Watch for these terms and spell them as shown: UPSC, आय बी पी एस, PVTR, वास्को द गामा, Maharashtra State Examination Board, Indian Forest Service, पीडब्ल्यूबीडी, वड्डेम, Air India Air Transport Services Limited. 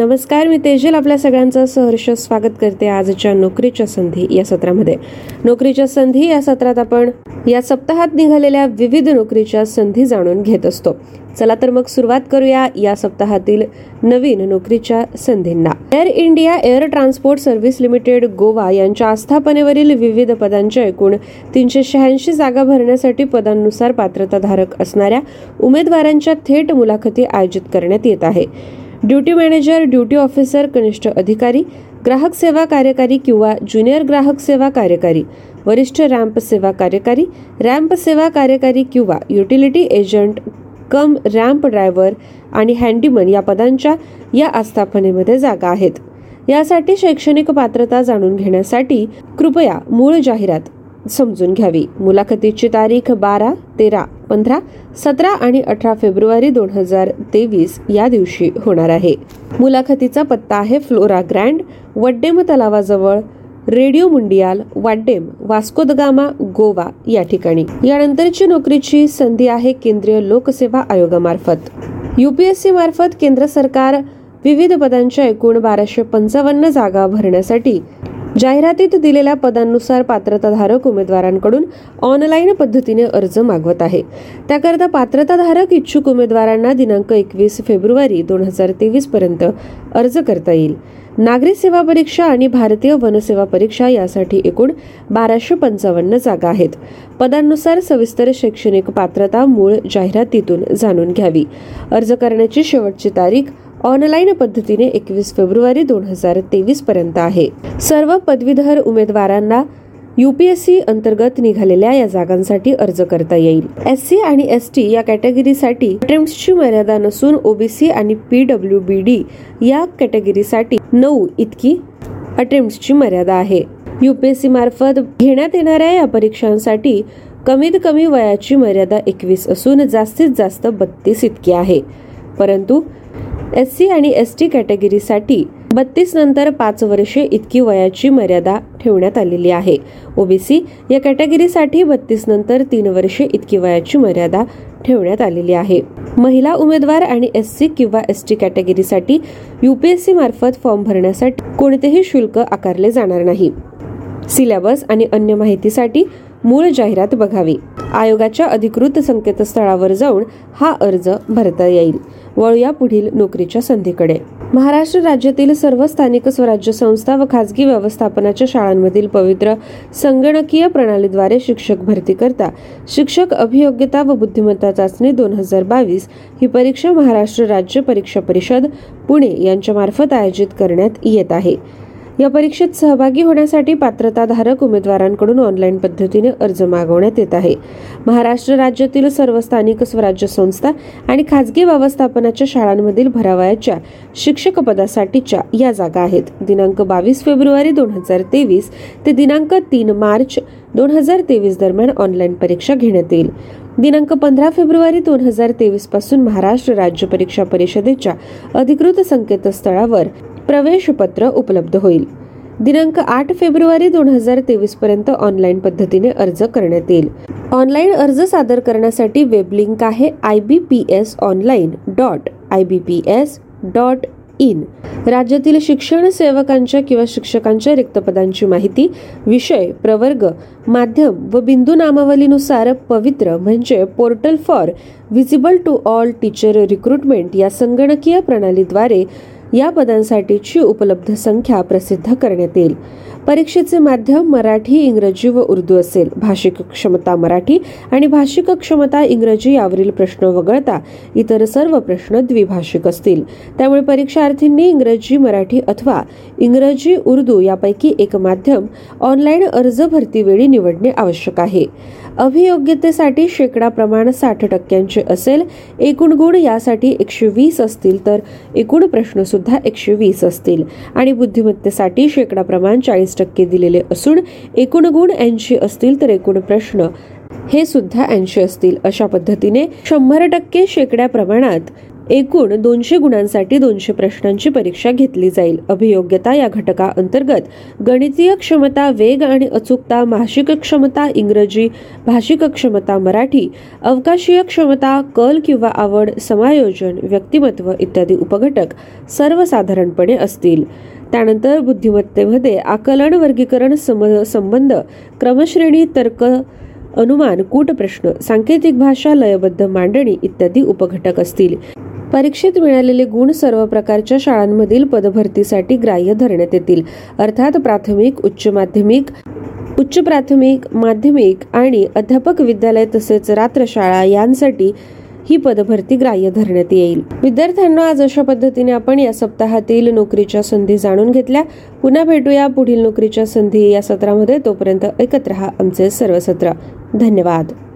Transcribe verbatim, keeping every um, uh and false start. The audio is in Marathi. नमस्कार, मी तेजल आपल्या सगळ्यांचं सहर्ष स्वागत करते आजच्या नोकरीच्या संधी या सत्रामध्ये. नोकरीच्या संधी या सत्रात आपण या सप्ताहात निघालेल्या विविध नोकरीच्या संधी जाणून घेत असतो. चला तर मग सुरुवात करूया या सप्ताहातील नवीन नोकरीच्या संधींना. Air India Air Transport Service Limited Goa यांच्या आस्थापनेवरील विविध पदांच्या एकूण तीनशे शहाऐंशी जागा भरण्यासाठी पदांनुसार पात्रताधारक असणाऱ्या उमेदवारांच्या थेट मुलाखती आयोजित करण्यात येत आहे. ड्युटी मॅनेजर, ड्युटी ऑफिसर, कनिष्ठ अधिकारी, ग्राहक सेवा कार्यकारी किंवा ज्युनियर ग्राहक सेवा कार्यकारी, वरिष्ठ रॅम्प सेवा कार्यकारी, रॅम्प सेवा कार्यकारी किंवा utility agent cum ramp driver आणि हँडीमन या पदांच्या या आस्थापनेमध्ये जागा आहेत. यासाठी शैक्षणिक पात्रता जाणून घेण्यासाठी कृपया मूळ जाहिरात समजून घ्यावी. मुलाखतीची तारीख बारा, तेरा, पंधरा, सतरा आणि अठरा फेब्रुवारी दोन हजार तेवीस या दिवशी होणार आहे. मुलाखतीचा पत्ता आहे फ्लोरा ग्रँड, वड्डेम तलावाजवळ, रेडिओ मुंडियाल, वाड्डेम, वास्को द गामा, गोवा या ठिकाणी. यानंतरची नोकरीची संधी आहे केंद्रीय लोकसेवा आयोगामार्फत. युपीएससी मार्फत केंद्र सरकार विविध पदांच्या एकूण बाराशे पंचावन्न जागा भरण्यासाठी जाहिरातीत दिलेल्या पदांनुसार पात्रताधारक उमेदवारांकडून ऑनलाईन पद्धतीने अर्ज मागवत आहे. त्याकरता पात्रताधारक इच्छुक उमेदवारांना दिनांक एकवीस फेब्रुवारी दोन हजार तेवीस पर्यंत अर्ज करता येईल. नागरी सेवा परीक्षा आणि भारतीय वनसेवा परीक्षा यासाठी एकूण बाराशे पंचावन्न जागा आहेत. पदांनुसार सविस्तर शैक्षणिक पात्रता मूळ जाहिरातीतून जाणून घ्यावी. अर्ज करण्याची शेवटची तारीख ऑनलाईन पद्धतीने एकवीस फेब्रुवारी दोन हजार तेवीस पर्यंत आहे. सर्व पदवीधर उमेदवारांना युपीएससी अंतर्गत निघालेल्या या जागांसाठी अर्ज करता येईल. एससी आणि एसटी या कॅटेगरीसाठी अटेम्प्ट्सची मर्यादा नसून ओबीसी आणि पीडब्ल्यूबीडी या कॅटेगरीसाठी नऊ इतकी अटेम्प्ट्सची मर्यादा आहे. युपीएससी मार्फत घेण्यात येणाऱ्या या परीक्षांसाठी कमीत कमी वयाची मर्यादा एकवीस असून जास्तीत जास्त बत्तीस इतकी आहे. परंतु एससी आणि एसटी कॅटेगरीसाठी बत्तीस नंतर पाच वर्षे इतकी वयाची मर्यादा ठेवण्यात आलेली आहे. ओबीसी या कॅटेगरीसाठी बत्तीस नंतर तीन वर्षे इतकी वयाची मर्यादा ठेवण्यात आलेली आहे. महिला उमेदवार आणि एससी किंवा एसटी कॅटेगरीसाठी युपीएससी मार्फत फॉर्म भरण्यासाठी कोणतेही शुल्क आकारले जाणार नाही. सिलेबस आणि अन्य माहितीसाठी मूळ जाहिरात बघावी. आयोगाच्या अधिकृत संकेतस्थळावर जाऊन हा अर्ज भरता येईल. वळूया पुढील नोकरीच्या संधीकडे. महाराष्ट्र राज्यातील सर्व स्थानिक स्वराज्य संस्था व खासगी व्यवस्थापनाच्या शाळांमधील पवित्र संगणकीय प्रणालीद्वारे शिक्षक भरती करता शिक्षक अभियोग्यता व बुद्धिमत्ता चाचणी दोन हजार बावीस ही परीक्षा महाराष्ट्र राज्य परीक्षा परिषद पुणे यांच्या मार्फत आयोजित करण्यात येत आहे. या परीक्षेत सहभागी होण्यासाठी पात्रताधारक उमेदवारांकडून ऑनलाईन पद्धतीने अर्ज मागवण्यात येत आहे. महाराष्ट्र राज्यातील सर्व स्थानिक स्वराज्य संस्था आणि खाजगी व्यवस्थापनाच्या शाळांमधील भरावयाच्या शिक्षक पदासाठीच्या या जागा आहेत. दिनांक बावीस फेब्रुवारी दोन हजार तेवीस ते दिनांक तीन मार्च दोन हजार तेवीस दरम्यान ऑनलाईन परीक्षा घेण्यात येईल. दिनांक पंधरा फेब्रुवारी दोन हजार तेवीस पासून महाराष्ट्र राज्य परीक्षा परिषदेच्या अधिकृत संकेतस्थळावर प्रवेशपत्र उपलब्ध होईल. दिनांक आठ फेब्रुवारी दोन हजार तेवीस पर्यंत ऑनलाईन पद्धतीने अर्ज करण्यात येईल. ऑनलाईन अर्ज सादर करण्यासाठी वेब लिंक आहे आय बी पी एस online dot आय बी पी एस dot in. राज्यातील शिक्षण सेवकांच्या किंवा शिक्षकांच्या रिक्त पदांची माहिती विषय, प्रवर्ग, माध्यम व बिंदू नामावलीनुसार पवित्र म्हणजे portal for visible to all teacher recruitment या संगणकीय प्रणालीद्वारे या पदांसाठीची उपलब्ध संख्या प्रसिद्ध करण्यात येईल. परीक्षेचे माध्यम मराठी, इंग्रजी व उर्दू असेल. भाषिक क्षमता मराठी आणि भाषिक क्षमता इंग्रजी यावरील प्रश्न वगळता इतर सर्व प्रश्न द्विभाषिक असतील. त्यामुळे परीक्षार्थींनी इंग्रजी, मराठी अथवा इंग्रजी, उर्दू यापैकी एक माध्यम ऑनलाईन अर्ज भरतीवेळी निवडणे आवश्यक आहे. अभियोग्यतेसाठी शेकडा प्रमाण साठ टक्क्यांचे असेल. एकूण गुण यासाठी एकशे वीस असतील तर एकूण प्रश्न सुद्धा एकशे वीस असतील आणि बुद्धिमत्तेसाठी शेकडा प्रमाण चाळीस टक्के दिलेले असून एकूण गुण ऐंशी असतील तर एकूण प्रश्न हे सुद्धा ऐंशी असतील. अशा पद्धतीने शंभर टक्के शेकड्या प्रमाणात एकूण दोनशे गुणांसाठी दोनशे प्रश्नांची परीक्षा घेतली जाईल. अभियोग्यता या घटकाअंतर्गत गणितीय क्षमता, वेग आणि अचूकता, भाषिक क्षमता इंग्रजी, भाषिक क्षमता मराठी, अवकाशीय क्षमता, कल किंवा आवड, समायोजन, व्यक्तिमत्व इत्यादी उपघटक सर्वसाधारणपणे असतील. त्यानंतर बुद्धिमत्तेमध्ये आकलन, वर्गीकरण, संबंध, क्रमश्रेणी, तर्क, अनुमान, कूटप्रश्न, सांकेतिक भाषा, लयबद्ध मांडणी इत्यादी उपघटक असतील. परीक्षेत मिळालेले गुण सर्व प्रकारच्या शाळांमधील पदभरतीसाठी ग्राह्य धरण्यात येतील. अर्थात प्राथमिक, उच्च माध्यमिक, उच्च प्राथमिक, माध्यमिक आणि अध्यापक विद्यालय तसेच रात्र शाळा यांसाठी ही पदभरती ग्राह्य धरण्यात येईल. विद्यार्थ्यांना आज अशा पद्धतीने आपण या सप्ताहातील नोकरीच्या संधी जाणून घेतल्या. पुन्हा भेटूया पुढील नोकरीच्या संधी या सत्रामध्ये. तोपर्यंत ऐकत रहा आमचे सर्व सत्र. धन्यवाद.